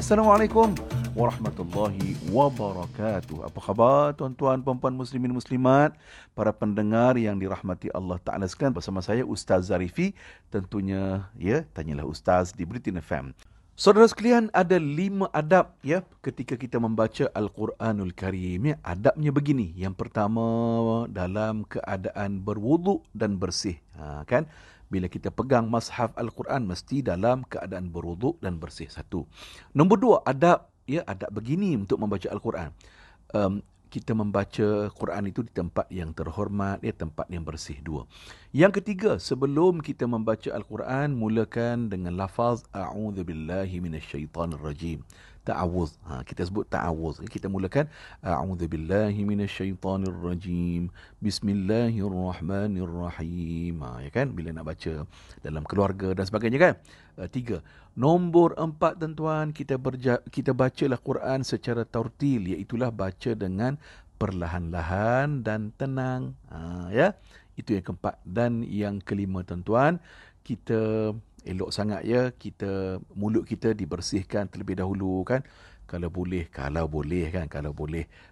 Assalamualaikum warahmatullahi wabarakatuh. Apa khabar tuan-tuan, puan-puan, muslimin, muslimat, para pendengar yang dirahmati Allah Ta'ala sekalian. Bersama saya Ustaz Zarifi, tentunya ya, Tanyalah Ustaz di Buletin FM. Saudara sekalian, ada 5 adab ya ketika kita membaca Al-Quranul Karim. Adabnya begini. Yang pertama, dalam keadaan berwuduk dan bersih. Kan? Bila kita pegang mushaf Al-Quran, mesti dalam keadaan berwuduk dan bersih. 1. Nombor 2, adab. Ya, adab begini untuk membaca Al-Quran. Kita membaca Quran itu di tempat yang terhormat, ya, tempat yang bersih. 2. Yang ketiga, sebelum kita membaca Al-Quran, mulakan dengan lafaz A'udhu billahi minasyaitan rajim. Ta'awuz. Kita sebut ta'awuz. Kita mulakan A'udhu billahi minasyaitan rajim. Bismillahirrahmanirrahim. Ya kan? Bila nak baca dalam keluarga dan sebagainya kan? 3. Nombor 4, tuan-tuan, kita bacalah Quran secara tartil, iaitulah baca dengan perlahan-lahan dan tenang. Ya. Itu yang keempat. Dan yang kelima, tuan-tuan, kita elok sangat ya, kita mulut kita dibersihkan terlebih dahulu kan. Kalau boleh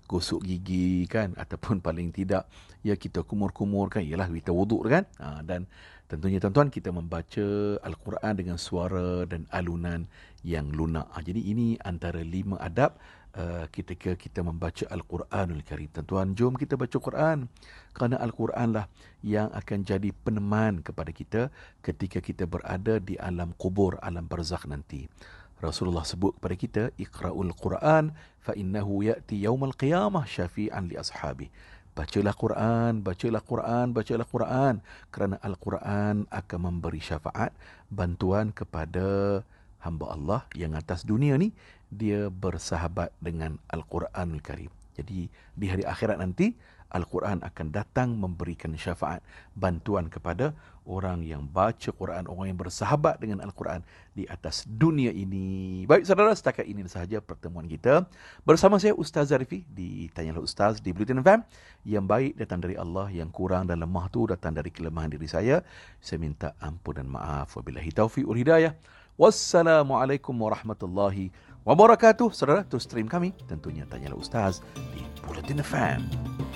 gosok gigi kan, ataupun paling tidak ya kita kumur-kumur kan, ialah kita wuduk kan. Dan tentunya tuan-tuan, kita membaca Al-Quran dengan suara dan alunan yang lunak. Jadi ini antara 5 adab ketika kita membaca Al-Quranul Karim. Tuan-tuan, jom kita baca Quran, kerana Al-Quranlah yang akan jadi peneman kepada kita ketika kita berada di alam kubur, alam barzakh nanti. Rasulullah sebut kepada kita, Iqra'ul Quran fa'innahu ya'ti yaumal qiyamah syafi'an li ashabi. Bacalah Quran, kerana Al-Quran akan memberi syafaat, bantuan kepada hamba Allah yang atas dunia ni, dia bersahabat dengan Al-Quranul Karim. Jadi di hari akhirat nanti, Al-Quran akan datang memberikan syafaat, bantuan kepada orang yang baca Quran, orang yang bersahabat dengan Al-Quran di atas dunia ini. Baik saudara, setakat ini sahaja pertemuan kita bersama saya Ustaz Zarifi di Tanyalah Ustaz di Buletin FM. Yang baik datang dari Allah, yang kurang dan lemah tu datang dari kelemahan diri saya. Saya minta ampun dan maaf. Wabillahi taufiq wal hidayah. Wassalamualaikum warahmatullahi wabarakatuh. Saudara, terus stream kami tentunya Tanyalah Ustaz di Buletin FM.